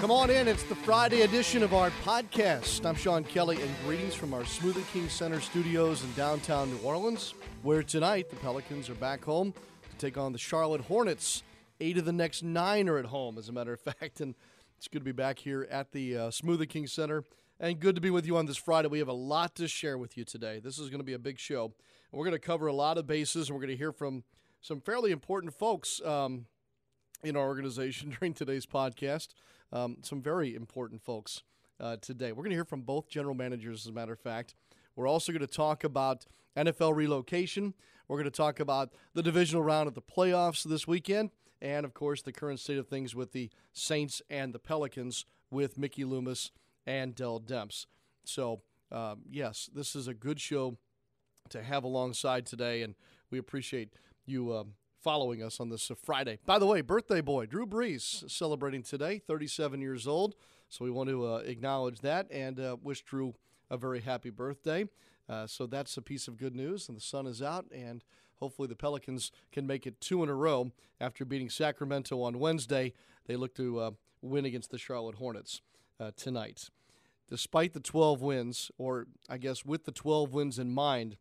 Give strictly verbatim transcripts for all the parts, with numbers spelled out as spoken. Come on in. It's the Friday edition of our podcast. I'm Sean Kelly, and greetings from our Smoothie King Center studios in downtown New Orleans, where tonight the Pelicans are back home to take on the Charlotte Hornets. Eight of the next nine are at home, as a matter of fact, and it's good to be back here at the uh, Smoothie King Center, and good to be with you on this Friday. We have a lot to share with you today. This is going to be a big show, and we're going to cover a lot of bases, and we're going to hear from some fairly important folks um, in our organization during today's podcast. Um, some very important folks uh, today. We're going to hear from both general managers, as a matter of fact. We're also going to talk about N F L relocation. We're going to talk about the divisional round of the playoffs this weekend. And, of course, the current state of things with the Saints and the Pelicans with Mickey Loomis and Dell Demps. So, um, yes, this is a good show to have alongside today, and we appreciate you um, following us on this Friday. By the way, birthday boy, Drew Brees, celebrating today, thirty-seven years old. So we want to uh, acknowledge that and uh, wish Drew a very happy birthday. Uh, so that's a piece of good news, and the sun is out, and hopefully the Pelicans can make it two in a row. After beating Sacramento on Wednesday, they look to uh, win against the Charlotte Hornets uh, tonight. Despite the twelve wins, or I guess with the twelve wins in mind,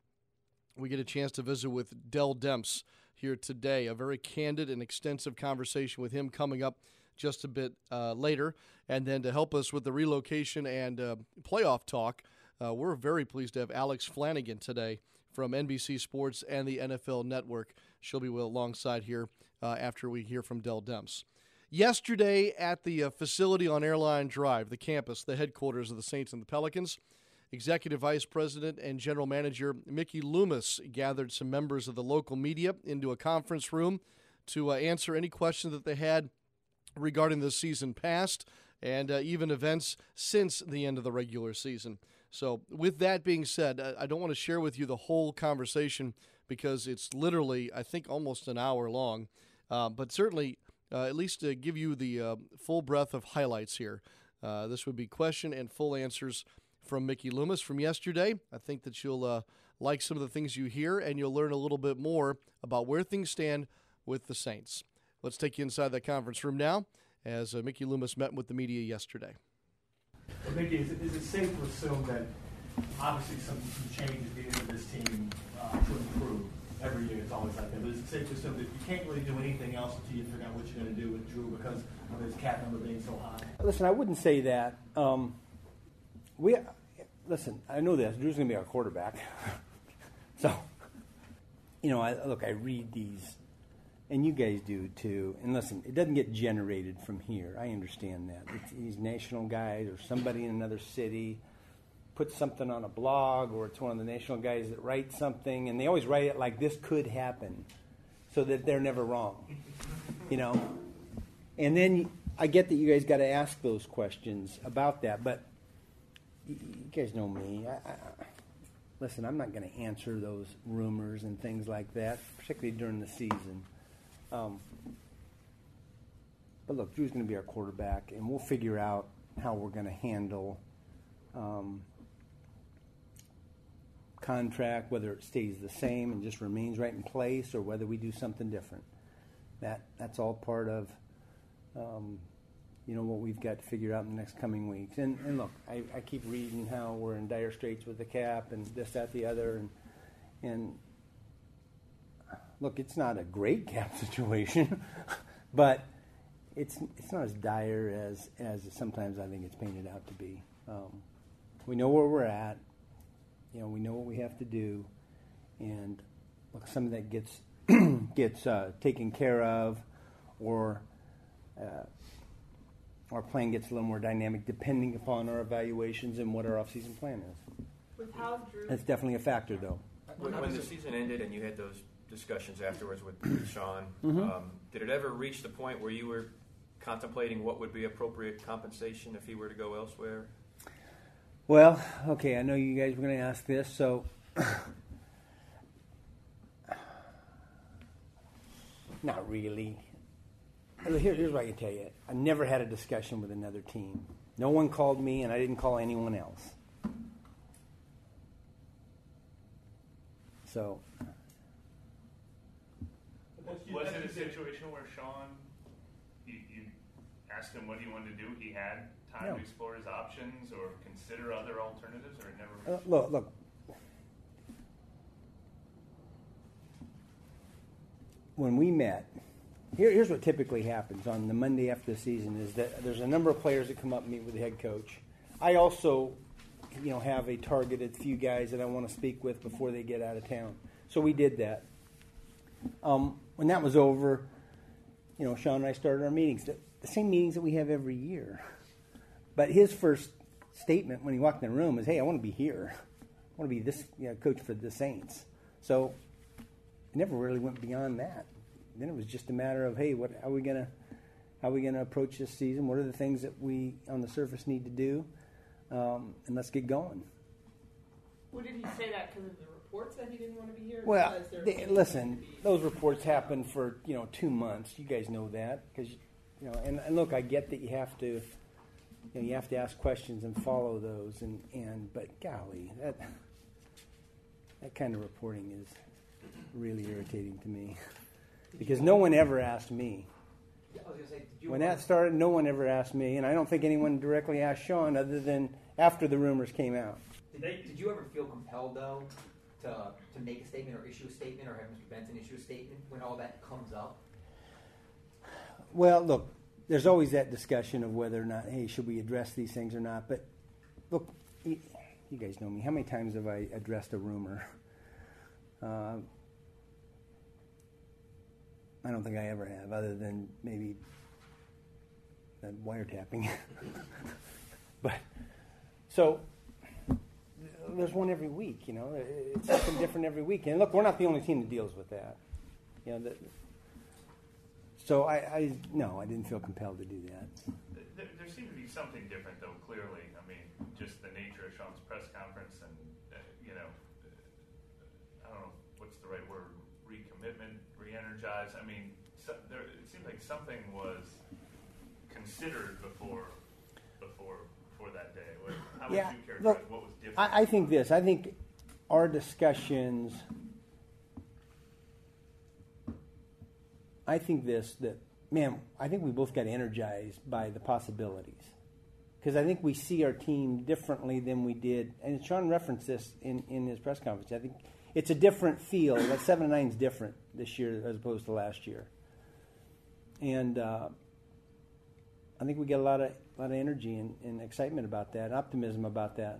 we get a chance to visit with Dell Demps here today. A very candid and extensive conversation with him coming up just a bit uh, later. And then to help us with the relocation and uh, playoff talk, uh, we're very pleased to have Alex Flanagan today from N B C Sports and the N F L Network. She'll be with alongside here uh, after we hear from Dell Demps. Yesterday at the uh, facility on Airline Drive, the campus, the headquarters of the Saints and the Pelicans, Executive Vice President and General Manager Mickey Loomis gathered some members of the local media into a conference room to uh, answer any questions that they had regarding the season past and uh, even events since the end of the regular season. So with that being said, I don't want to share with you the whole conversation because it's literally, I think, almost an hour long, uh, but certainly uh, at least to give you the uh, full breadth of highlights here. Uh, this would be question and full answers from Mickey Loomis from yesterday. I think that you'll uh, like some of the things you hear, and you'll learn a little bit more about where things stand with the Saints. Let's take you inside that conference room now as uh, Mickey Loomis met with the media yesterday. Well, Mickey, is it, is it safe to assume that obviously some, some change is needed for this team uh, to improve? Every year it's always like that. But is it safe to assume that you can't really do anything else until you figure out what you're going to do with Drew because of his cap number being so high? Listen, I wouldn't say that. Um, we... Listen, I know this. Drew's going to be our quarterback. So, you know, I, look, I read these, and you guys do too. And listen, it doesn't get generated from here. I understand that. It's these national guys or somebody in another city puts something on a blog, or it's one of the national guys that writes something, and they always write it like this could happen so that they're never wrong, you know. And then I get that you guys got to ask those questions about that, but you guys know me. I, I, listen, I'm not going to answer those rumors and things like that, particularly during the season. Um, but look, Drew's going to be our quarterback, and we'll figure out how we're going to handle um, contract, whether it stays the same and just remains right in place, or whether we do something different. That that's all part of. Um, You know, what we've got to figure out in the next coming weeks. And, and look, I, I keep reading how we're in dire straits with the cap and this, that, the other. And, and look, it's not a great cap situation, but it's it's not as dire as, as sometimes I think it's painted out to be. Um, we know where we're at. You know, we know what we have to do. And look, some of that gets, gets uh, taken care of, or uh, our plan gets a little more dynamic depending upon our evaluations and what our off-season plan is. With how Drew, that's definitely a factor, though. When, when the season ended and you had those discussions afterwards with, with Sean, mm-hmm. um, did it ever reach the point where you were contemplating what would be appropriate compensation if he were to go elsewhere? Well, okay, I know you guys were going to ask this, so Not really. Here, here's what I can tell you. I never had a discussion with another team. No one called me, and I didn't call anyone else. So. Was it a situation where Sean, you, you asked him what he wanted to do? He had time no. to explore his options or consider other alternatives, or it never uh, Look, look. When we met, here, here's what typically happens on the Monday after the season is that there's a number of players that come up and meet with the head coach. I also, you know, have a targeted few guys that I want to speak with before they get out of town. So we did that. Um, when that was over, you know, Sean and I started our meetings, the, the same meetings that we have every year. But his first statement when he walked in the room is, "Hey, I want to be here. I want to be this you know, coach for the Saints." So it never really went beyond that. Then it was just a matter of, "Hey, what are we gonna? How are we gonna approach this season? What are the things that we, on the surface, need to do? Um, and let's get going." Well, did he say that because of the reports that he didn't want to be here? Well, they, listen, those reports happened for, you know, two months. You guys know that. Because, you know, and, and look, I get that you have to, you know, you have to ask questions and follow those. And, and but golly, that that kind of reporting is really irritating to me. Because no one ever asked me. When that started, no one ever asked me. And I don't think anyone directly asked Sean other than after the rumors came out. Did, they, did you ever feel compelled, though, to to make a statement or issue a statement or have Mister Benson issue a statement when all that comes up? Well, look, there's always that discussion of whether or not, hey, should we address these things or not? But, look, you, you guys know me. How many times have I addressed a rumor? Uh, I don't think I ever have, other than maybe that wiretapping. But, so... There's one every week, you know. It's something different every week. And look, we're not the only team that deals with that. You know. The, so I, I, no, I didn't feel compelled to do that. There, there seemed to be something different, though. Clearly, I mean, just the nature of Sean's press conference, and uh, you know, I don't know what's the right word: recommitment, re-energize. I mean, so there, it seemed like something was considered before, before. that day? What, how yeah, would you characterize look, what was different? I, I think this. I think our discussions, I think this, that, man, I think we both got energized by the possibilities. Because I think we see our team differently than we did. And Sean referenced this in, in his press conference. I think it's a different feel. That seven and nine is different this year as opposed to last year. And uh, I think we get a lot of A lot of energy and, and excitement about that, optimism about that.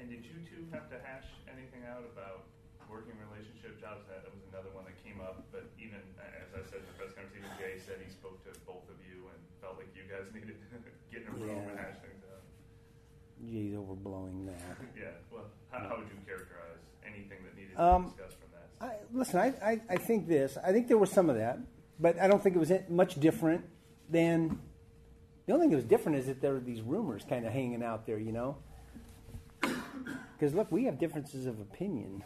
And did you two have to hash anything out about working relationship jobs? That was another one that came up, but even, as I said in the press conference, even Jay said he spoke to both of you and felt like you guys needed to get in a room and hash things out. Jay's overblowing that. Yeah, well, how, how would you characterize anything that needed to um, be discussed from that? I, listen, I, I, I think this. I think there was some of that, but I don't think it was much different than... The only thing that was different is that there were these rumors kind of hanging out there, you know. Because, look, we have differences of opinion.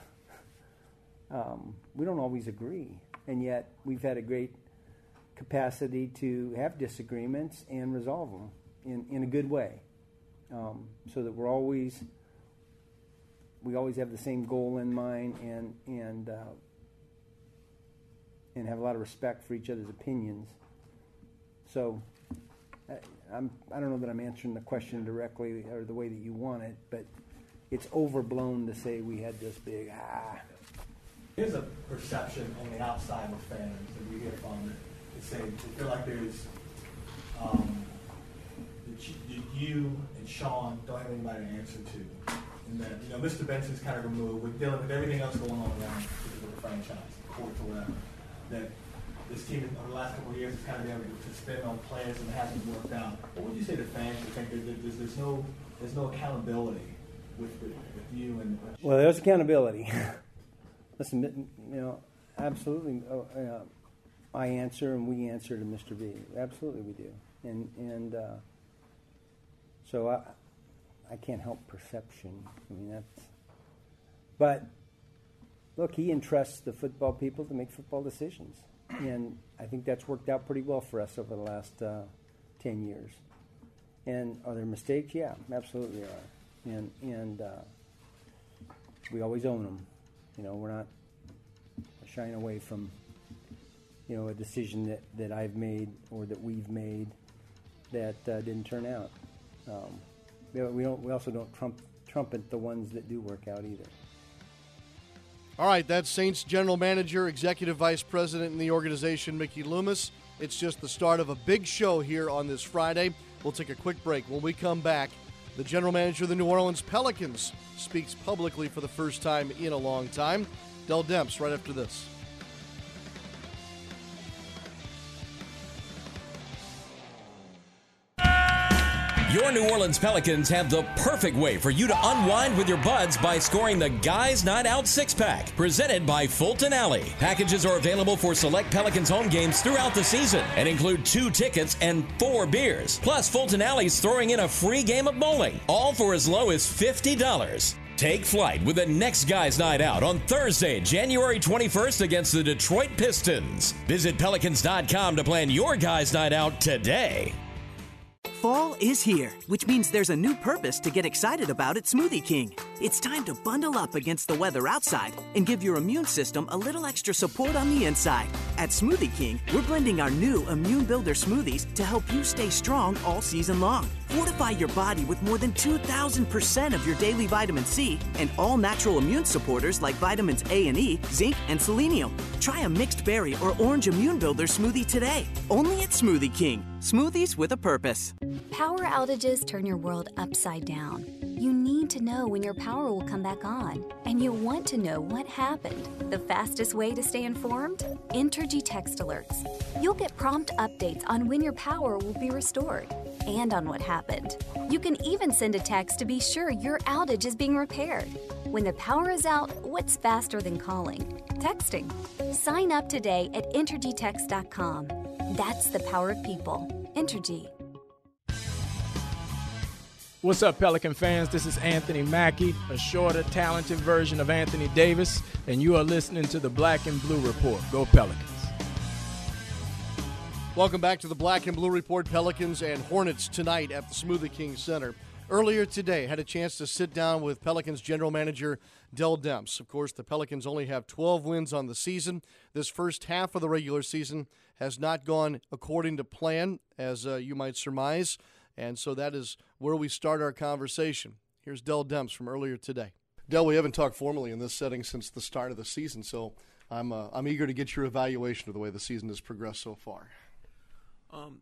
Um, we don't always agree. And yet we've had a great capacity to have disagreements and resolve them in, in a good way. Um, so that we're always, we always have the same goal in mind and, and, uh, and have a lot of respect for each other's opinions. So... I'm, I don't know that I'm answering the question directly or the way that you want it, but it's overblown to say we had this big, ah. There's a perception on the outside of fans that we hear from that say, they feel like there's, um, that you, that you and Sean don't have anybody to answer to. And that, you know, Mister Benson's kind of removed. We're dealing with everything else going on around with the franchise, the court or whatever. That this team over the last couple of years has kind of been able to spend on players and hasn't worked out. What would you say to fans who think that there's, there's no there's no accountability with, with you and? Well, there's accountability. Listen, you know, absolutely, uh, I answer and we answer to Mister B. Absolutely, we do, and and uh, so I I can't help perception. I mean that's, but. look, he entrusts the football people to make football decisions. And I think that's worked out pretty well for us over the last uh, ten years. And are there mistakes? Yeah, absolutely are. And and uh, we always own them. You know, we're not shying away from, you know, a decision that, that I've made or that we've made that uh, didn't turn out. Um, we don't. We also don't trump, trumpet the ones that do work out either. All right, that's Saints general manager, executive vice president in the organization, Mickey Loomis. It's just the start of a big show here on this Friday. We'll take a quick break. When we come back, the general manager of the New Orleans Pelicans speaks publicly for the first time in a long time. Dell Demps right after this. Your New Orleans Pelicans have the perfect way for you to unwind with your buds by scoring the Guys Not Out six-pack, presented by Fulton Alley. Packages are available for select Pelicans home games throughout the season and include two tickets and four beers. Plus, Fulton Alley's throwing in a free game of bowling, all for as low as fifty dollars. Take flight with the next Guys Night Out on Thursday, January twenty-first against the Detroit Pistons. Visit Pelicans dot com to plan your Guys Night Out today. Fall is here, which means there's a new purpose to get excited about at Smoothie King. It's time to bundle up against the weather outside and give your immune system a little extra support on the inside. At Smoothie King, we're blending our new Immune Builder smoothies to help you stay strong all season long. Fortify your body with more than two thousand percent of your daily vitamin C and all-natural immune supporters like vitamins A and E, zinc, and selenium. Try a mixed berry or orange Immune Builder smoothie today, only at Smoothie King. Smoothies with a purpose. Power outages turn your world upside down. You need to know when your power will come back on, and you want to know what happened. The fastest way to stay informed? Entergy text alerts. You'll get prompt updates on when your power will be restored and on what happened. You can even send a text to be sure your outage is being repaired. When the power is out, what's faster than calling? Texting. Sign up today at Entergy Text dot com. That's the power of people. Entergy. What's up, Pelican fans? This is Anthony Mackey, a shorter, talented version of Anthony Davis, and you are listening to the Black and Blue Report. Go Pelicans. Welcome back to the Black and Blue Report. Pelicans and Hornets tonight at the Smoothie King Center. Earlier today, had a chance to sit down with Pelicans general manager Dell Demps. Of course, the Pelicans only have twelve wins on the season. This first half of the regular season has not gone according to plan, as uh, you might surmise. And so that is where we start our conversation. Here's Dell Demps from earlier today. Dell, we haven't talked formally in this setting since the start of the season, so I'm uh, I'm eager to get your evaluation of the way the season has progressed so far. Um,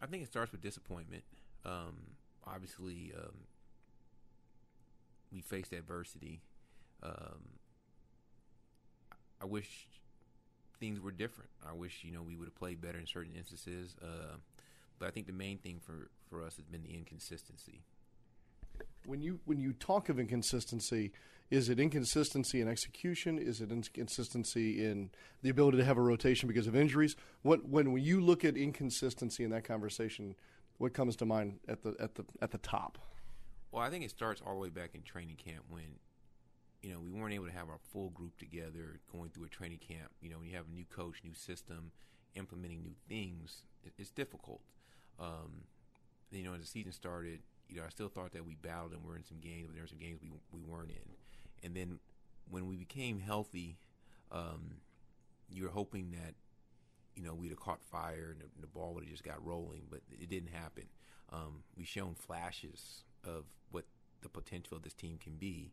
I think it starts with disappointment. Um Obviously, um, we faced adversity. Um, I wish things were different. I wish, you know, we would have played better in certain instances. Uh, but I think the main thing for, for us has been the inconsistency. When you when you talk of inconsistency, is it inconsistency in execution? Is it inconsistency in the ability to have a rotation because of injuries? What when, when you look at inconsistency in that conversation, what comes to mind at the at the at the top? Well, I think it starts all the way back in training camp when, you know, we weren't able to have our full group together going through a training camp. You know, when you have a new coach, new system, implementing new things, it's difficult. Um, you know, as the season started, you know, I still thought that we battled and were in some games, but there were some games we we weren't in. And then when we became healthy, um, you were hoping that, you know, we'd have caught fire and the, the ball would have just got rolling, but it didn't happen. Um, we've shown flashes of what the potential of this team can be,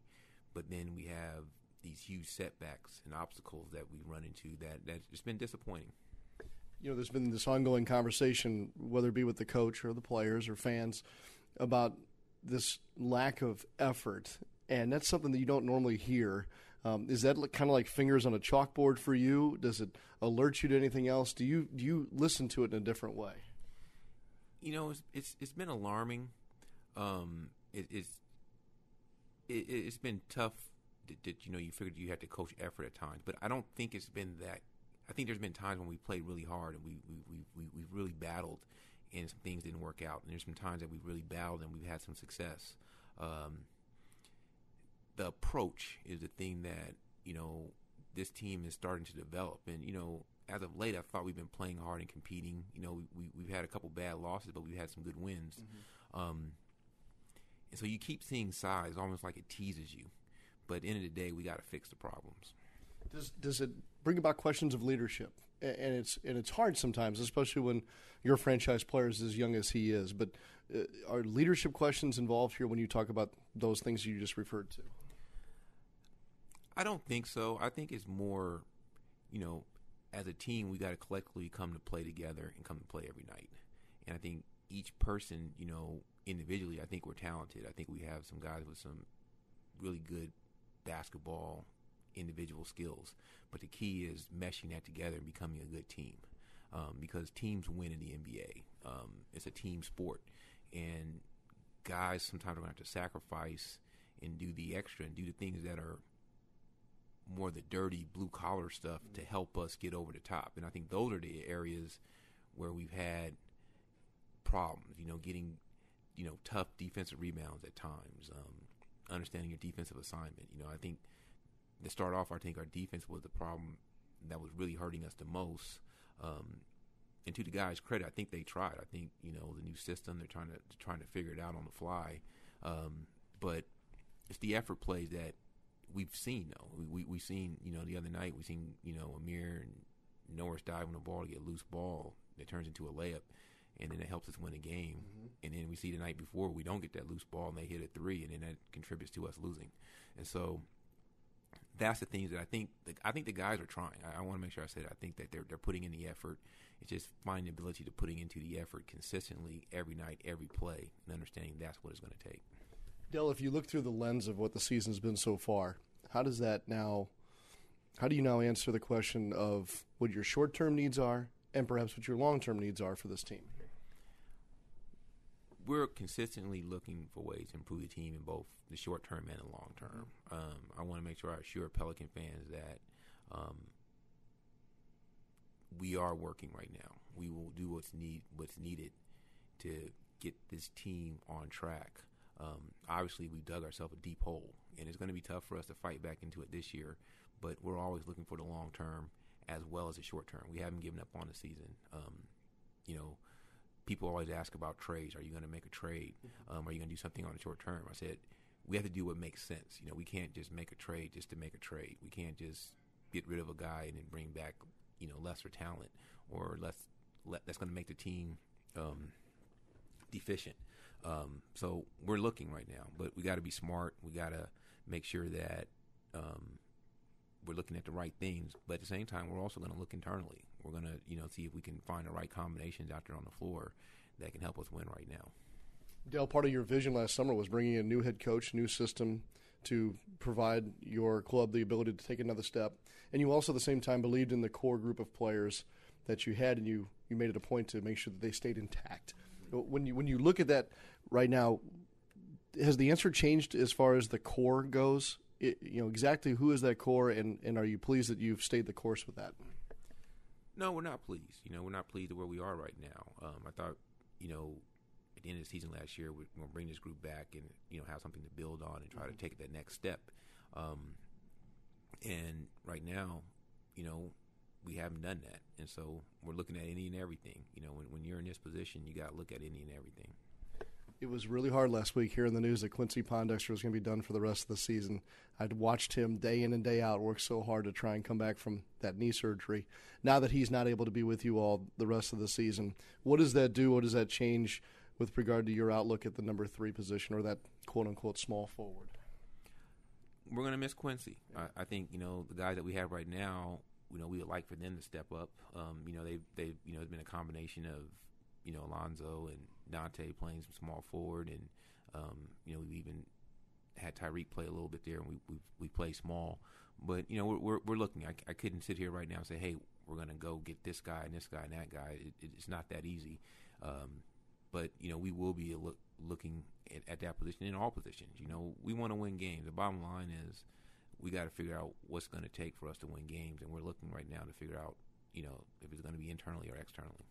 but then we have these huge setbacks and obstacles that we run into that that it's been disappointing. You know, there's been this ongoing conversation, whether it be with the coach or the players or fans, about this lack of effort, and that's something that you don't normally hear. Um, is that kind of like fingers on a chalkboard for you? Does it alert you to anything else? Do you do you listen to it in a different way? You know, it's it's, it's been alarming. Um, it, it's it, it's been tough. That, that you know, you figured you had to coach effort at times, but I don't think it's been that. I think there's been times when we played really hard and we we we we, we really battled, and some things didn't work out. And there's some times that we really battled and we've had some success. Um, The approach is the thing that, you know, this team is starting to develop. And, you know, as of late, I thought we've been playing hard and competing. You know, we, we've had a couple bad losses, but we've had some good wins. Mm-hmm. Um, and so you keep seeing size, almost like it teases you. But at the end of the day, we got to fix the problems. Does does it bring about questions of leadership? And it's and it's hard sometimes, especially when your franchise player is as young as he is. But uh, are leadership questions involved here when you talk about those things you just referred to? I don't think so. I think it's more, you know, as a team, we got to collectively come to play together and come to play every night. And I think each person, you know, individually, I think we're talented. I think we have some guys with some really good basketball individual skills, but the key is meshing that together and becoming a good team, um, because teams win in the N B A. Um, it's a team sport, and guys sometimes are going to have to sacrifice and do the extra and do the things that are more the dirty blue-collar stuff to help us get over the top. And I think those are the areas where we've had problems, you know, getting, you know, tough defensive rebounds at times, um, understanding your defensive assignment. You know, I think to start off, I think our defense was the problem that was really hurting us the most. Um, and to the guys' credit, I think they tried. I think, you know, the new system, they're trying to trying to figure it out on the fly. Um, but it's the effort plays that we've seen, though. We, we, we've seen, you know, the other night we seen, you know, Amir and Norris diving the ball to get a loose ball that turns into a layup, and then it helps us win a game. Mm-hmm. And then we see the night before we don't get that loose ball and they hit a three, and then that contributes to us losing. And so that's the things that I think the, I think the guys are trying. I, I want to make sure I say that. I think that they're they're putting in the effort. It's just finding the ability to putting into the effort consistently every night, every play, and understanding that's what it's going to take. Dell, if you look through the lens of what the season's been so far, how does that now – how do you now answer the question of what your short-term needs are and perhaps what your long-term needs are for this team? We're consistently looking for ways to improve the team in both the short term and the long term. Um, I want to make sure I assure Pelican fans that um, we are working right now. We will do what's need what's needed to get this team on track. Um, obviously, we dug ourselves a deep hole, and it's going to be tough for us to fight back into it this year. But we're always looking for the long term as well as the short term. We haven't given up on the season. Um, you know. People always ask about trades. Are you going to make a trade? Um, are you going to do something on the short term? I said, we have to do what makes sense. You know, we can't just make a trade just to make a trade. We can't just get rid of a guy and then bring back, you know, lesser talent or less. Let, that's going to make the team um, deficient. Um, so we're looking right now, but we got to be smart. We got to make sure that um, we're looking at the right things. But at the same time, we're also going to look internally. We're going to, you know, see if we can find the right combinations out there on the floor that can help us win right now. Dell, part of your vision last summer was bringing in a new head coach, new system to provide your club the ability to take another step. And you also at the same time believed in the core group of players that you had, and you, you made it a point to make sure that they stayed intact. When you, when you look at that right now, has the answer changed as far as the core goes? It, you know, exactly who is that core, and, and are you pleased that you've stayed the course with that? No, we're not pleased. You know, we're not pleased with where we are right now. Um, I thought, you know, at the end of the season last year, we're going to bring this group back and, you know, have something to build on and try mm-hmm. to take that next step. Um, and right now, you know, we haven't done that. And so we're looking at any and everything. You know, when, when you're in this position, you got to look at any and everything. It was really hard last week here in the news that Quincy Pondexter was going to be done for the rest of the season. I'd watched him day in and day out work so hard to try and come back from that knee surgery. Now that he's not able to be with you all the rest of the season, what does that do? What does that change with regard to your outlook at the number three position, or that quote-unquote small forward? We're going to miss Quincy. I, I think, you know, the guys that we have right now, you know, we would like for them to step up. Um, you know, they've, they've, you know, it's been a combination of, you know, Alonzo and Dante playing some small forward, and um, you know, we've even had Tyreek play a little bit there, and we we, we play small. But you know, we're we're, we're looking. I, I couldn't sit here right now and say, hey, we're gonna go get this guy and this guy and that guy. It, it, it's not that easy. Um, but you know, we will be look, looking at, at that position in all positions. You know, we want to win games. The bottom line is we got to figure out what's going to take for us to win games, and we're looking right now to figure out, you know, if it's going to be internally or externally.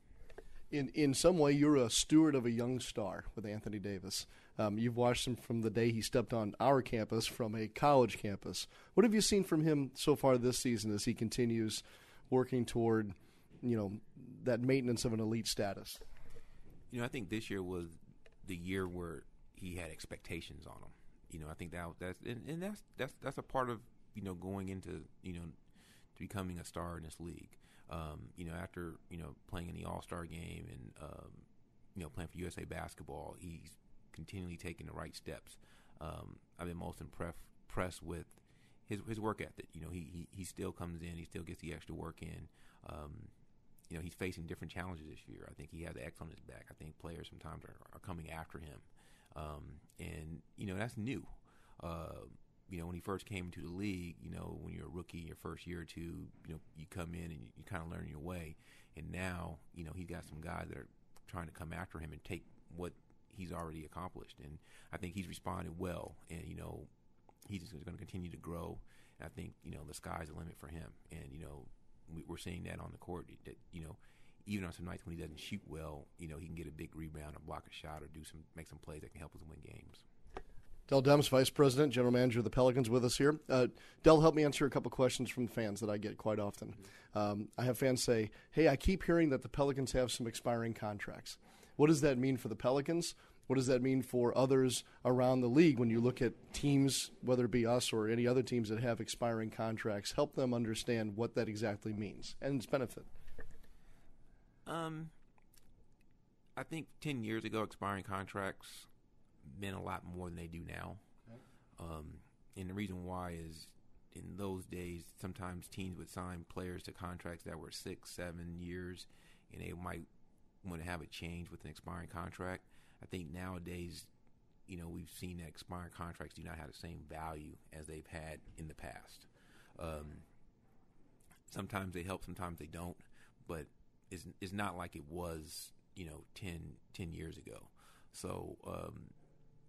in, in some way, you're a steward of a young star with Anthony Davis. Um, you've watched him from the day he stepped on our campus from a college campus. What have you seen from him so far this season as he continues working toward, you know, that maintenance of an elite status? You know, I think this year was the year where he had expectations on him. You know, I think that that's and, and that's that's that's a part of, you know, going into, you know, to becoming a star in this league. Um, you know, after, you know, playing in the All-Star game and um, you know, playing for U S A Basketball, he's continually taking the right steps. Um, I've been most impressed impressed with his his work ethic. You know, he, he he still comes in, he still gets the extra work in. Um, you know, he's facing different challenges this year. I think he has an X on his back. I think players sometimes are, are coming after him. Um, and, you know, that's new. Uh, you know, when he first came into the league, you know, when you're a rookie, your first year or two, you know, you come in and you, you kind of learn your way. And now, you know, he's got some guys that are trying to come after him and take what he's already accomplished. And I think he's responded well. And, you know, he's just going to continue to grow. And I think, you know, the sky's the limit for him. And, you know, we, we're seeing that on the court that, you know, even on some nights when he doesn't shoot well, you know, he can get a big rebound or block a shot or do some make some plays that can help us win games. Dell Demps, Vice President, General Manager of the Pelicans, with us here. Uh, Dell, help me answer a couple questions from fans that I get quite often. Um, I have fans say, hey, I keep hearing that the Pelicans have some expiring contracts. What does that mean for the Pelicans? What does that mean for others around the league when you look at teams, whether it be us or any other teams that have expiring contracts? Help them understand what that exactly means and its benefit. Um, I think ten years ago, expiring contracts meant a lot more than they do now. Okay. Um, and the reason why is in those days, sometimes teams would sign players to contracts that were six, seven years, and they might want to have a change with an expiring contract. I think nowadays, you know, we've seen that expiring contracts do not have the same value as they've had in the past. Um, sometimes they help, sometimes they don't, but Is, is not like it was, you know, ten, ten years ago. So, um,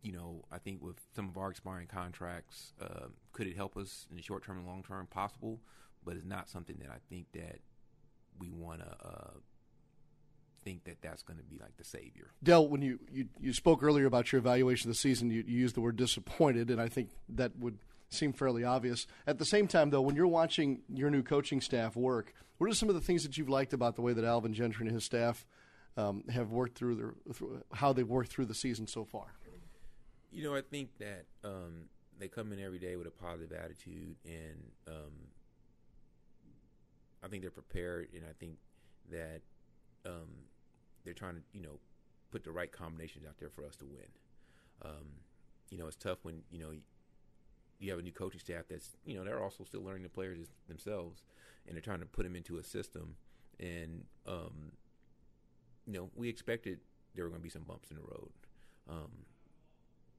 you know, I think with some of our expiring contracts, uh, could it help us in the short term and long term? Possible, but it's not something that I think that we want to uh, think that that's going to be like the savior. Dell, when you, you, you spoke earlier about your evaluation of the season, you, you used the word disappointed, and I think that would – seem fairly obvious. At the same time, though, when you're watching your new coaching staff work, what are some of the things that you've liked about the way that Alvin Gentry and his staff um, have worked through their, through how they've worked through the season so far? You know, I think that um, they come in every day with a positive attitude, and um, I think they're prepared, and I think that um, they're trying to, you know, put the right combinations out there for us to win. Um, you know, it's tough when, you know, you have a new coaching staff that's, you know, they're also still learning the players themselves, and they're trying to put them into a system. And, um, you know, we expected there were going to be some bumps in the road. Um,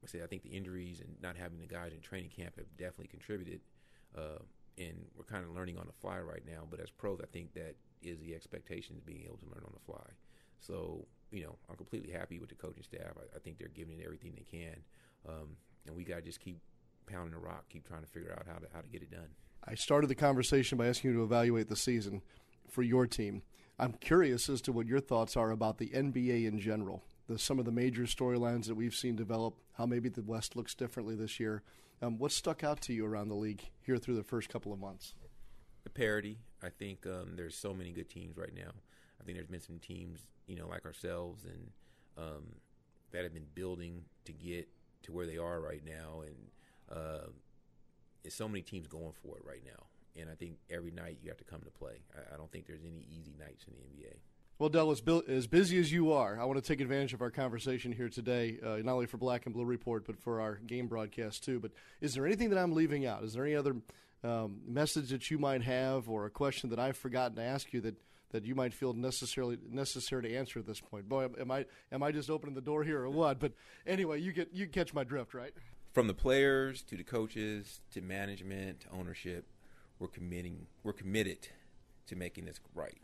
I say I think the injuries and not having the guys in training camp have definitely contributed, uh, and we're kind of learning on the fly right now. But as pros, I think that is the expectation, is being able to learn on the fly. So, you know, I'm completely happy with the coaching staff. I, I think they're giving it everything they can, um, and we got to just keep pounding the rock, keep trying to figure out how to how to get it done. I started the conversation by asking you to evaluate the season for your team. I'm curious as to what your thoughts are about the N B A in general, the, some of the major storylines that we've seen develop, how maybe the West looks differently this year. Um, what stuck out to you around the league here through the first couple of months? The parity. I think um, there's so many good teams right now. I think there's been some teams, you know, like ourselves and um, that have been building to get to where they are right now, and Uh, there's so many teams going for it right now, and I think every night you have to come to play. I, I don't think there's any easy nights in the N B A. Well, Dell, as, bu- as busy as you are, I want to take advantage of our conversation here today, uh, not only for Black and Blue Report, but for our game broadcast too. But is there anything that I'm leaving out? Is there any other um, message that you might have, or a question that I've forgotten to ask you that, that you might feel necessarily necessary to answer at this point? Boy, am I am I just opening the door here or what? But anyway, you get you catch my drift, right? From the players to the coaches to management to ownership, we're committing. We're committed to making this right.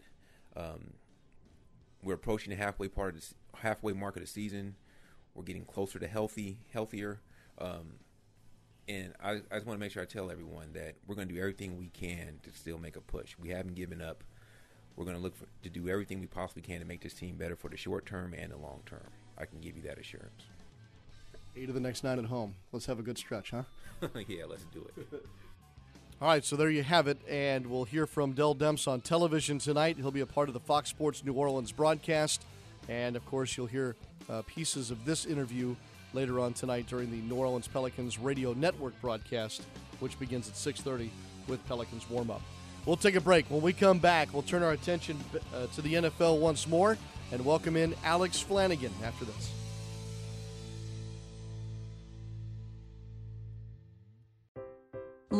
Um, we're approaching the halfway part of the halfway mark of the season. We're getting closer to healthy, healthier, um, and I, I just want to make sure I tell everyone that we're going to do everything we can to still make a push. We haven't given up. We're going to look for, to do everything we possibly can to make this team better for the short term and the long term. I can give you that assurance. Eight of the next nine at home. Let's have a good stretch, huh? Yeah, let's do it. All right, so there you have it, and we'll hear from Dell Demps on television tonight. He'll be a part of the Fox Sports New Orleans broadcast, and, of course, you'll hear uh, pieces of this interview later on tonight during the New Orleans Pelicans Radio Network broadcast, which begins at six thirty with Pelicans warm-up. We'll take a break. When we come back, we'll turn our attention uh, to the N F L once more and welcome in Alex Flanagan after this.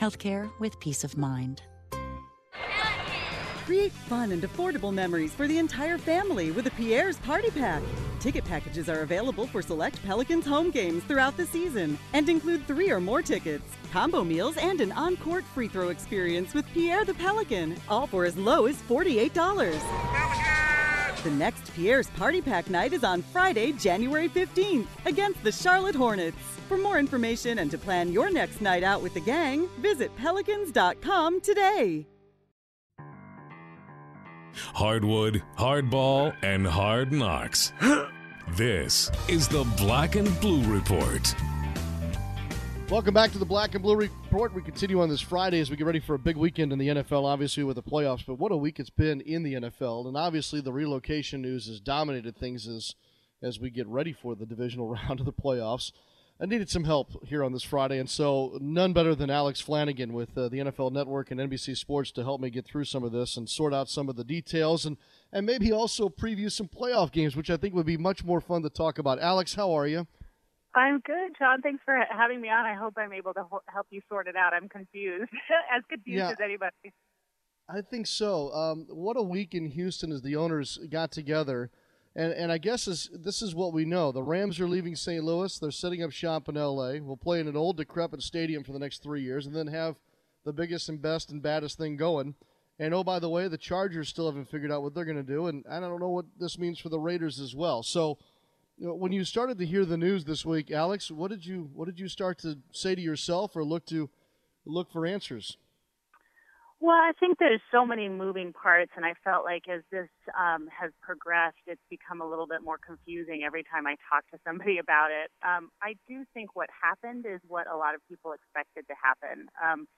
Healthcare with peace of mind. Create fun and affordable memories for the entire family with a Pierre's Party Pack. Ticket packages are available for select Pelicans home games throughout the season and include three or more tickets, combo meals, and an on-court free throw experience with Pierre the Pelican, all for as low as forty-eight dollars. Pelicans! The next Pierre's Party Pack night is on Friday, January fifteenth, against the Charlotte Hornets. For more information and to plan your next night out with the gang, visit pelicans dot com today. Hardwood, hardball, and hard knocks. This is the Black and Blue Report. Welcome back to the Black and Blue Report. We continue on this Friday as we get ready for a big weekend in the N F L, obviously with the playoffs. But what a week it's been in the N F L. And obviously the relocation news has dominated things as, as we get ready for the divisional round of the playoffs. I needed some help here on this Friday, and so none better than Alex Flanagan with uh, the N F L Network and N B C Sports to help me get through some of this and sort out some of the details and, and maybe also preview some playoff games, which I think would be much more fun to talk about. Alex, how are you? I'm good, John. Thanks for having me on. I hope I'm able to ho- help you sort it out. I'm confused, as confused yeah, as anybody. I think so. Um, what a week in Houston as the owners got together. And and I guess this, this is what we know. The Rams are leaving Saint Louis. They're setting up shop in L A. We'll play in an old, decrepit stadium for the next three years and then have the biggest and best and baddest thing going. And, oh, by the way, the Chargers still haven't figured out what they're going to do, and I don't know what this means for the Raiders as well. So you know, when you started to hear the news this week, Alex, what did you what did you start to say to yourself or look to look for answers? Well, I think there's so many moving parts, and I felt like as this um, has progressed, it's become a little bit more confusing every time I talk to somebody about it. Um, I do think what happened is what a lot of people expected to happen. Um,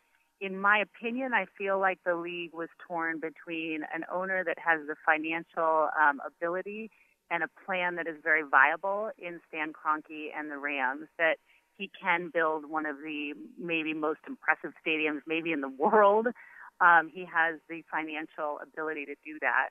in my opinion, I feel like the league was torn between an owner that has the financial um, ability and a plan that is very viable in Stan Kroenke and the Rams, that he can build one of the maybe most impressive stadiums maybe in the world. Um, he has the financial ability to do that.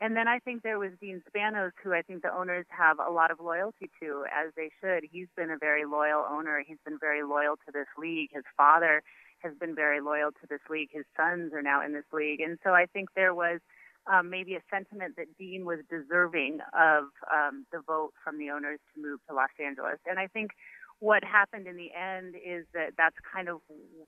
And then I think there was Dean Spanos, who I think the owners have a lot of loyalty to, as they should. He's been a very loyal owner. He's been very loyal to this league. His father has been very loyal to this league. His sons are now in this league. And so I think there was um, maybe a sentiment that Dean was deserving of um, the vote from the owners to move to Los Angeles. And I think what happened in the end is that that's kind of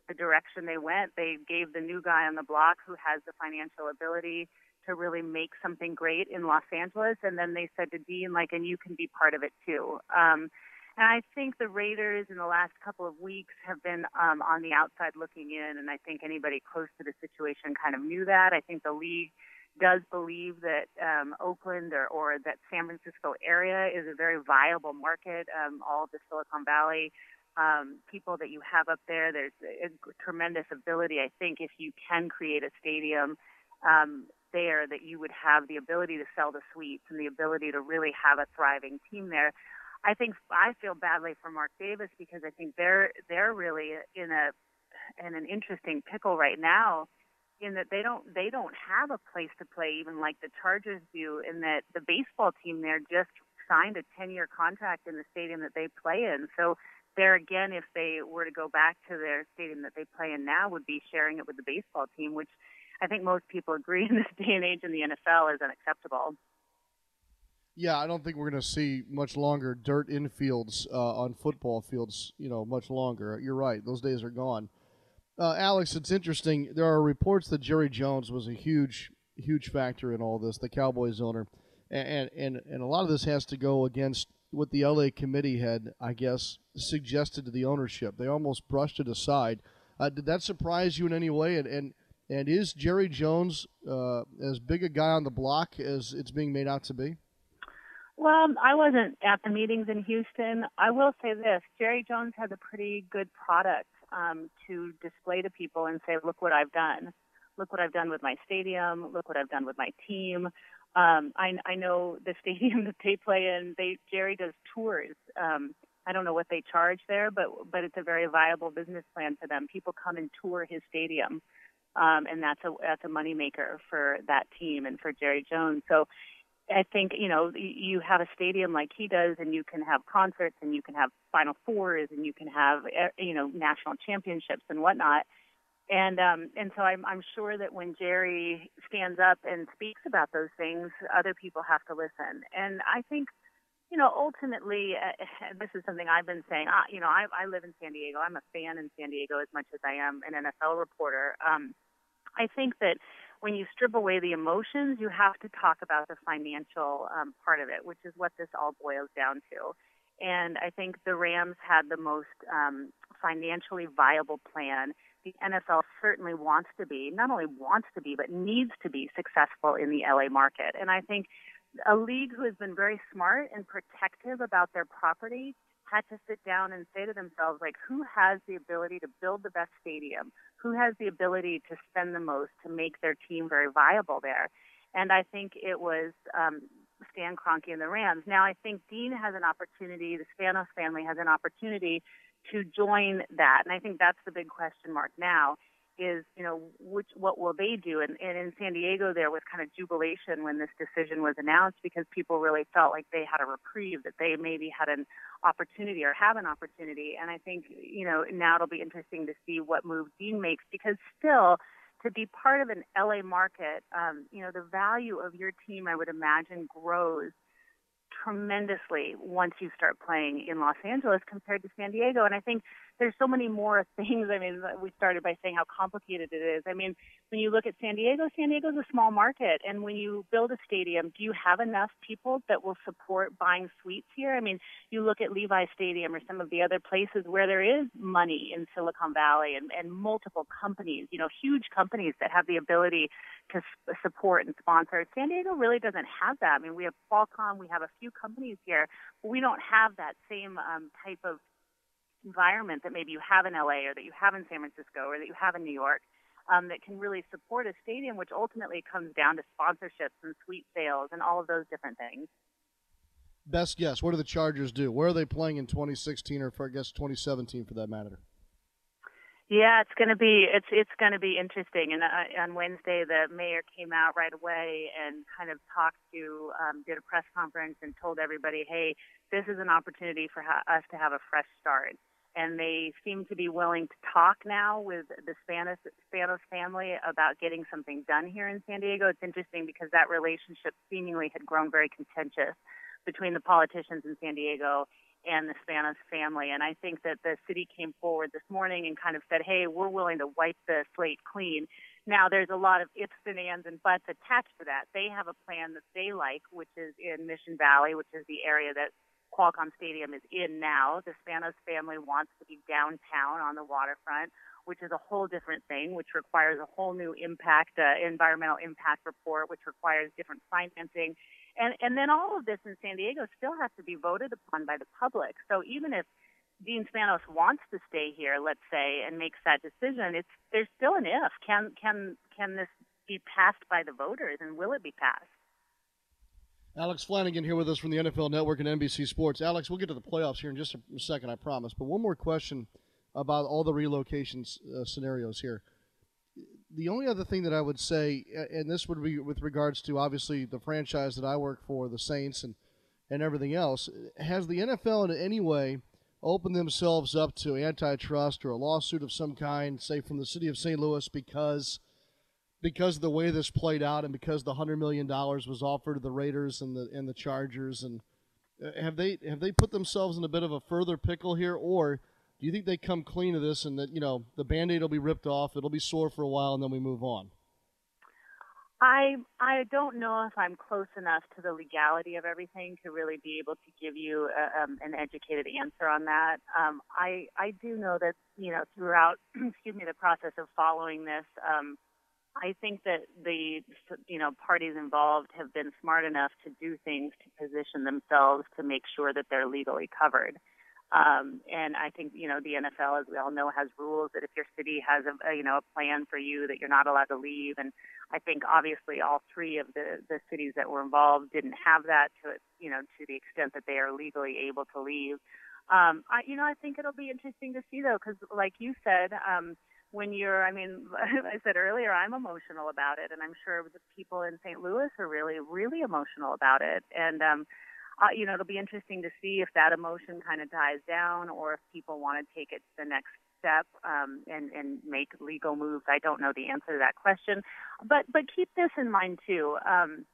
the direction they went. They gave the new guy on the block who has the financial ability to really make something great in Los Angeles, and then they said to Dean, like, and you can be part of it too. Um, and I think the Raiders in the last couple of weeks have been um, on the outside looking in, and I think anybody close to the situation kind of knew that. I think the league does believe that um, Oakland or, or that San Francisco area is a very viable market, um, all of the Silicon Valley um, people that you have up there. There's a, a tremendous ability, I think, if you can create a stadium um, there that you would have the ability to sell the suites and the ability to really have a thriving team there. I think I feel badly for Mark Davis because I think they're they're really in a in an interesting pickle right now, in that they don't they don't have a place to play even like the Chargers do, in that the baseball team there just signed a ten-year contract in the stadium that they play in. So there again, if they were to go back to their stadium that they play in now, would be sharing it with the baseball team, which I think most people agree in this day and age in the N F L is unacceptable. Yeah, I don't think we're going to see much longer dirt infields uh, on football fields, you know, much longer. You're right. Those days are gone. Uh, Alex, it's interesting. There are reports that Jerry Jones was a huge, huge factor in all this, the Cowboys owner. And, and, and a lot of this has to go against what the L A committee had, I guess, suggested to the ownership. They almost brushed it aside. Uh, did that surprise you in any way? And, and, and is Jerry Jones uh, as big a guy on the block as it's being made out to be? Well, I wasn't at the meetings in Houston. I will say this. Jerry Jones has a pretty good product um, to display to people and say, look what I've done. Look what I've done with my stadium. Look what I've done with my team. Um, I, I know the stadium that they play in, they, Jerry does tours. Um, I don't know what they charge there, but, but it's a very viable business plan for them. People come and tour his stadium, um, and that's a, that's a moneymaker for that team and for Jerry Jones. So I think, you know, you have a stadium like he does, and you can have concerts, and you can have Final Fours, and you can have, you know, national championships and whatnot. And um, and so I'm, I'm sure that when Jerry stands up and speaks about those things, other people have to listen. And I think, you know, ultimately, uh, this is something I've been saying, uh, you know, I, I live in San Diego. I'm a fan in San Diego as much as I am an N F L reporter. Um, I think that when you strip away the emotions, you have to talk about the financial um, part of it, which is what this all boils down to. And I think the Rams had the most um, financially viable plan. The N F L certainly wants to be, not only wants to be, but needs to be successful in the L A market. And I think a league who has been very smart and protective about their property had to sit down and say to themselves, like, who has the ability to build the best stadium? Who has the ability to spend the most to make their team very viable there? And I think it was um, Stan Kroenke and the Rams. Now, I think Dean has an opportunity, the Spanos family has an opportunity to join that. And I think that's the big question mark now is, you know, which what will they do? And, and in San Diego, there was kind of jubilation when this decision was announced because people really felt like they had a reprieve, that they maybe had an opportunity or have an opportunity. And I think, you know, now it'll be interesting to see what move Dean makes, because still to be part of an L A market, um, you know, the value of your team, I would imagine, grows tremendously once you start playing in Los Angeles compared to San Diego. And I think there's so many more things. I mean, we started by saying how complicated it is. I mean, when you look at San Diego, San Diego's a small market. And when you build a stadium, do you have enough people that will support buying suites here? I mean, you look at Levi Stadium or some of the other places where there is money in Silicon Valley and, and multiple companies, you know, huge companies that have the ability to support and sponsor. San Diego really doesn't have that. I mean, we have Qualcomm, we have a few companies here, but we don't have that same um, type of environment that maybe you have in L A or that you have in San Francisco or that you have in New York um, that can really support a stadium, which ultimately comes down to sponsorships and suite sales and all of those different things. Best guess, what do the Chargers do? Where are they playing in twenty sixteen or, for, I guess, twenty seventeen for that matter? Yeah, it's going to be it's it's going to be interesting. And uh, on Wednesday, the mayor came out right away and kind of talked to, um, did a press conference and told everybody, hey, this is an opportunity for ha- us to have a fresh start. And they seem to be willing to talk now with the Spanos, Spanos family about getting something done here in San Diego. It's interesting because that relationship seemingly had grown very contentious between the politicians in San Diego and the Spanos family. And I think that the city came forward this morning and kind of said, hey, we're willing to wipe the slate clean. Now, there's a lot of ifs and ands and buts attached to that. They have a plan that they like, which is in Mission Valley, which is the area that Qualcomm Stadium is in now. The Spanos family wants to be downtown on the waterfront, which is a whole different thing, which requires a whole new impact, uh, environmental impact report, which requires different financing. And, and then all of this in San Diego still has to be voted upon by the public. So even if Dean Spanos wants to stay here, let's say, and makes that decision, it's there's still an if. Can can can this be passed by the voters, and will it be passed? Alex Flanagan here with us from the N F L Network and N B C Sports. Alex, we'll get to the playoffs here in just a second, I promise. But one more question about all the relocation uh, scenarios here. The only other thing that I would say, and this would be with regards to obviously the franchise that I work for, the Saints and, and everything else, has the N F L in any way opened themselves up to antitrust or a lawsuit of some kind, say from the city of Saint Louis, because because of the way this played out and because the one hundred million dollars was offered to the Raiders and the and the Chargers? And have they have they put themselves in a bit of a further pickle here, or do you think they come clean of this and that, you know, the Band-Aid will be ripped off, it'll be sore for a while, and then we move on? I I don't know if I'm close enough to the legality of everything to really be able to give you a, um, an educated answer on that. Um, I, I do know that, you know, throughout, excuse me, the process of following this, um, I think that the, you know, parties involved have been smart enough to do things to position themselves to make sure that they're legally covered. Um, and I think, you know, the N F L, as we all know, has rules that if your city has a, a, you know, a plan for you, that you're not allowed to leave. And I think obviously all three of the, the cities that were involved didn't have that to, you know, to the extent that they are legally able to leave. Um, I, you know, I think it'll be interesting to see though, because like you said, um, when you're, I mean, I said earlier, I'm emotional about it, and I'm sure the people in Saint Louis are really, really emotional about it. And, um, Uh, you know, it'll be interesting to see if that emotion kind of dies down or if people want to take it to the next step um, and, and make legal moves. I don't know the answer to that question. But but keep this in mind, too. Um,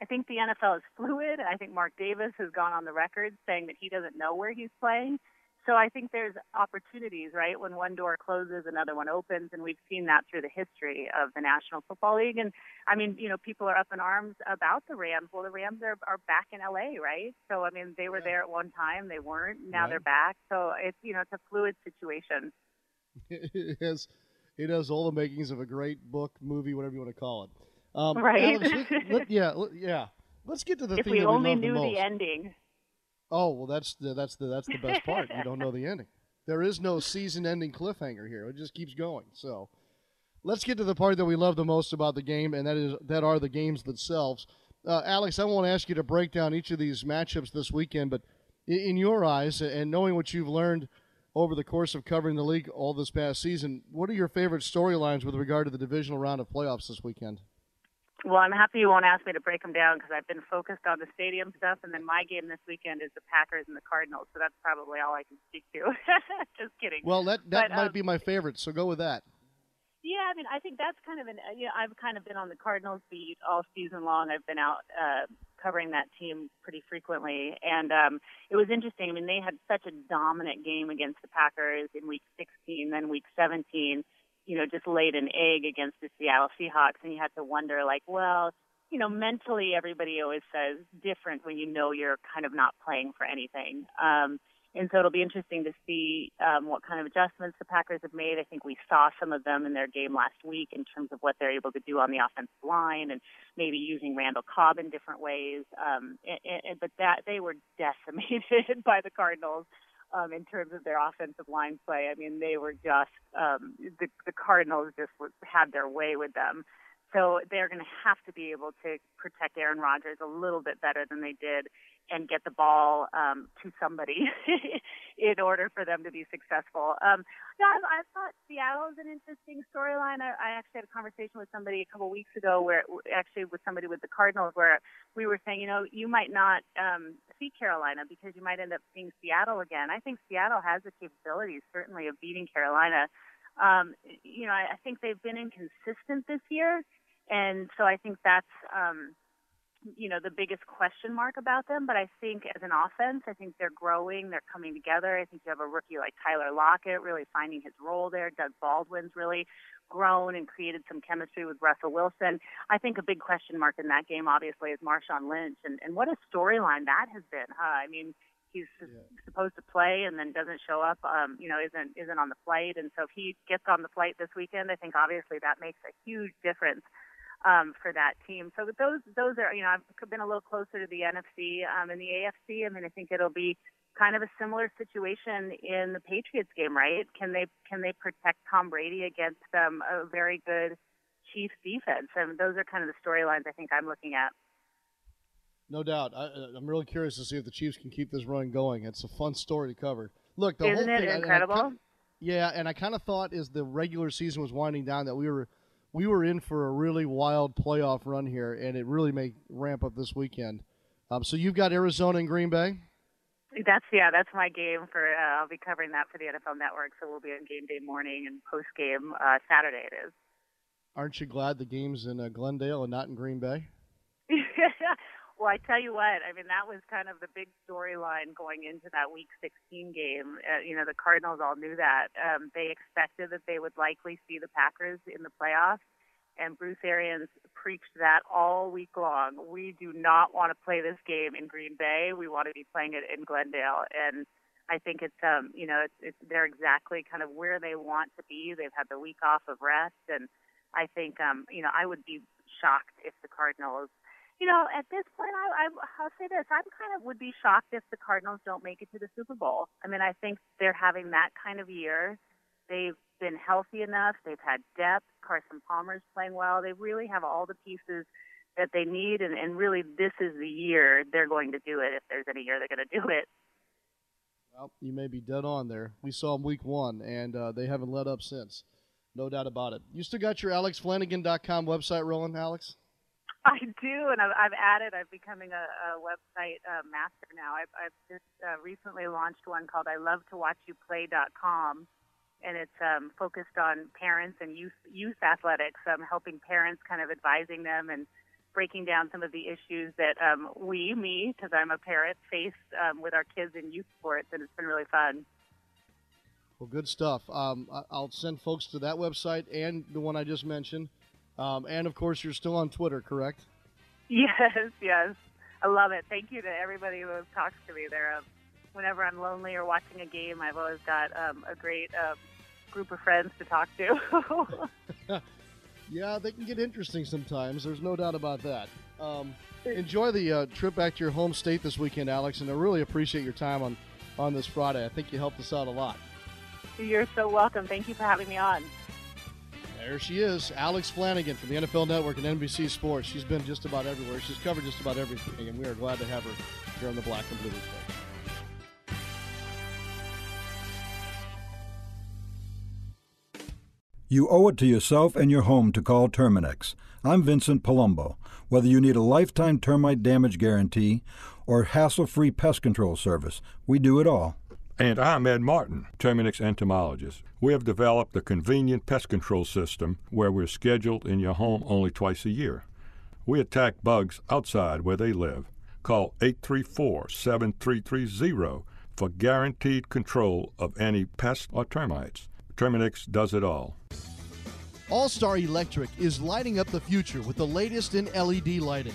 I think the N F L is fluid. I think Mark Davis has gone on the record saying that he doesn't know where he's playing. So I think there's opportunities, right? When one door closes, another one opens, and we've seen that through the history of the National Football League. And, I mean, you know, people are up in arms about the Rams. Well, the Rams are, are back in L A, right? So, I mean, they were yeah. there at one time. They weren't. Now right. They're back. So, it's you know, it's a fluid situation. It has, it has all the makings of a great book, movie, whatever you want to call it. Um, right. Alex, let, let, yeah, let, yeah. Let's get to the if thing we that we only knew the, the ending. Oh, well, that's the, that's the, that's the best part. You don't know the ending. There is no season-ending cliffhanger here. It just keeps going. So let's get to the part that we love the most about the game, and that is that are the games themselves. Uh, Alex, I won't ask you to break down each of these matchups this weekend, but in, in your eyes, and knowing what you've learned over the course of covering the league all this past season, what are your favorite storylines with regard to the divisional round of playoffs this weekend? Well, I'm happy you won't ask me to break them down because I've been focused on the stadium stuff, and then my game this weekend is the Packers and the Cardinals, so that's probably all I can speak to. Just kidding. Well, that that but, might um, be my favorite, so go with that. Yeah, I mean, I think that's kind of an you know, I've kind of been on the Cardinals beat all season long. I've been out uh, covering that team pretty frequently, and um, it was interesting. I mean, they had such a dominant game against the Packers in Week sixteen, then Week seventeen. You know, just laid an egg against the Seattle Seahawks, and you had to wonder, like, well, you know, mentally everybody always says different when you know you're kind of not playing for anything. Um, and so it'll be interesting to see um, what kind of adjustments the Packers have made. I think we saw some of them in their game last week in terms of what they're able to do on the offensive line and maybe using Randall Cobb in different ways. Um, and, and, but that they were decimated by the Cardinals. Um, in terms of their offensive line play. I mean, they were just um, – the, the Cardinals just was, had their way with them. So they're going to have to be able to protect Aaron Rodgers a little bit better than they did and get the ball um, to somebody in order for them to be successful. Um, yeah, I, I thought Seattle is an interesting storyline. I, I actually had a conversation with somebody a couple weeks ago where – actually with somebody with the Cardinals where we were saying, you know, you might not um, see Carolina because you might end up seeing Seattle again. I think Seattle has the capabilities certainly of beating Carolina. Um, you know, I, I think they've been inconsistent this year. And so I think that's, um, you know, the biggest question mark about them. But I think as an offense, I think they're growing. They're coming together. I think you have a rookie like Tyler Lockett really finding his role there. Doug Baldwin's really grown and created some chemistry with Russell Wilson. I think a big question mark in that game, obviously, is Marshawn Lynch. And, and what a storyline that has been, huh? I mean, he's yeah. supposed to play and then doesn't show up, um, you know, isn't isn't on the flight. And so if he gets on the flight this weekend, I think obviously that makes a huge difference. Um, for that team. So those those are, you know, I've been a little closer to the N F C um, and the A F C. I mean, I think it'll be kind of a similar situation in the Patriots game, right? Can they can they protect Tom Brady against um, a very good Chiefs defense. And those are kind of the storylines I think I'm looking at. No doubt. I, I'm really curious to see if the Chiefs can keep this run going. It's a fun story to cover. Look, the Isn't whole it thing, incredible? I, I, yeah, and I kind of thought as the regular season was winding down that we were we were in for a really wild playoff run here, and it really may ramp up this weekend. Um, so you've got Arizona and Green Bay? That's yeah, that's my game for. Uh, I'll be covering that for the N F L Network, so we'll be on game day morning and post game uh, Saturday it is. Aren't you glad the game's in uh, Glendale and not in Green Bay? Well, I tell you what, I mean, that was kind of the big storyline going into that Week sixteen game. Uh, you know, the Cardinals all knew that. Um, they expected that they would likely see the Packers in the playoffs, and Bruce Arians preached that all week long. We do not want to play this game in Green Bay. We want to be playing it in Glendale, and I think it's, um, you know, it's, it's they're exactly kind of where they want to be. They've had the week off of rest, and I think, um, you know, I would be shocked if the Cardinals, you know, at this point, I, I, I'll say this. I kind of would be shocked if the Cardinals don't make it to the Super Bowl. I mean, I think they're having that kind of year. They've been healthy enough. They've had depth. Carson Palmer's playing well. They really have all the pieces that they need, and, and really this is the year they're going to do it. If there's any year they're going to do it. Well, you may be dead on there. We saw them week one, and uh, they haven't let up since. No doubt about it. You still got your alex flanagan dot com website rolling, Alex? I do, and I've, I've added, I'm becoming a, a website uh, master now. I've, I've just uh, recently launched one called I Love To Watch You Play dot com, and it's um, focused on parents and youth youth athletics. I'm helping parents, kind of advising them and breaking down some of the issues that um, we, me, because I'm a parent, face um, with our kids in youth sports, and it's been really fun. Well, good stuff. Um, I'll send folks to that website and the one I just mentioned. Um, and, of course, you're still on Twitter, correct? Yes, yes. I love it. Thank you to everybody who talks to me there. Um, whenever I'm lonely or watching a game, I've always got um, a great um, group of friends to talk to. Yeah, they can get interesting sometimes. There's no doubt about that. Um, enjoy the uh, trip back to your home state this weekend, Alex, and I really appreciate your time on, on this Friday. I think you helped us out a lot. You're so welcome. Thank you for having me on. There she is, Alex Flanagan from the N F L Network and N B C Sports. She's been just about everywhere. She's covered just about everything, and we are glad to have her here on the Black and Blue Report. You owe it to yourself and your home to call Terminix. I'm Vincent Palumbo. Whether you need a lifetime termite damage guarantee or hassle-free pest control service, we do it all. And I'm Ed Martin, Terminix entomologist. We have developed a convenient pest control system where we're scheduled in your home only twice a year. We attack bugs outside where they live. Call eight three four, seven three three zero for guaranteed control of any pests or termites. Terminix does it all. All-Star Electric is lighting up the future with the latest in L E D lighting.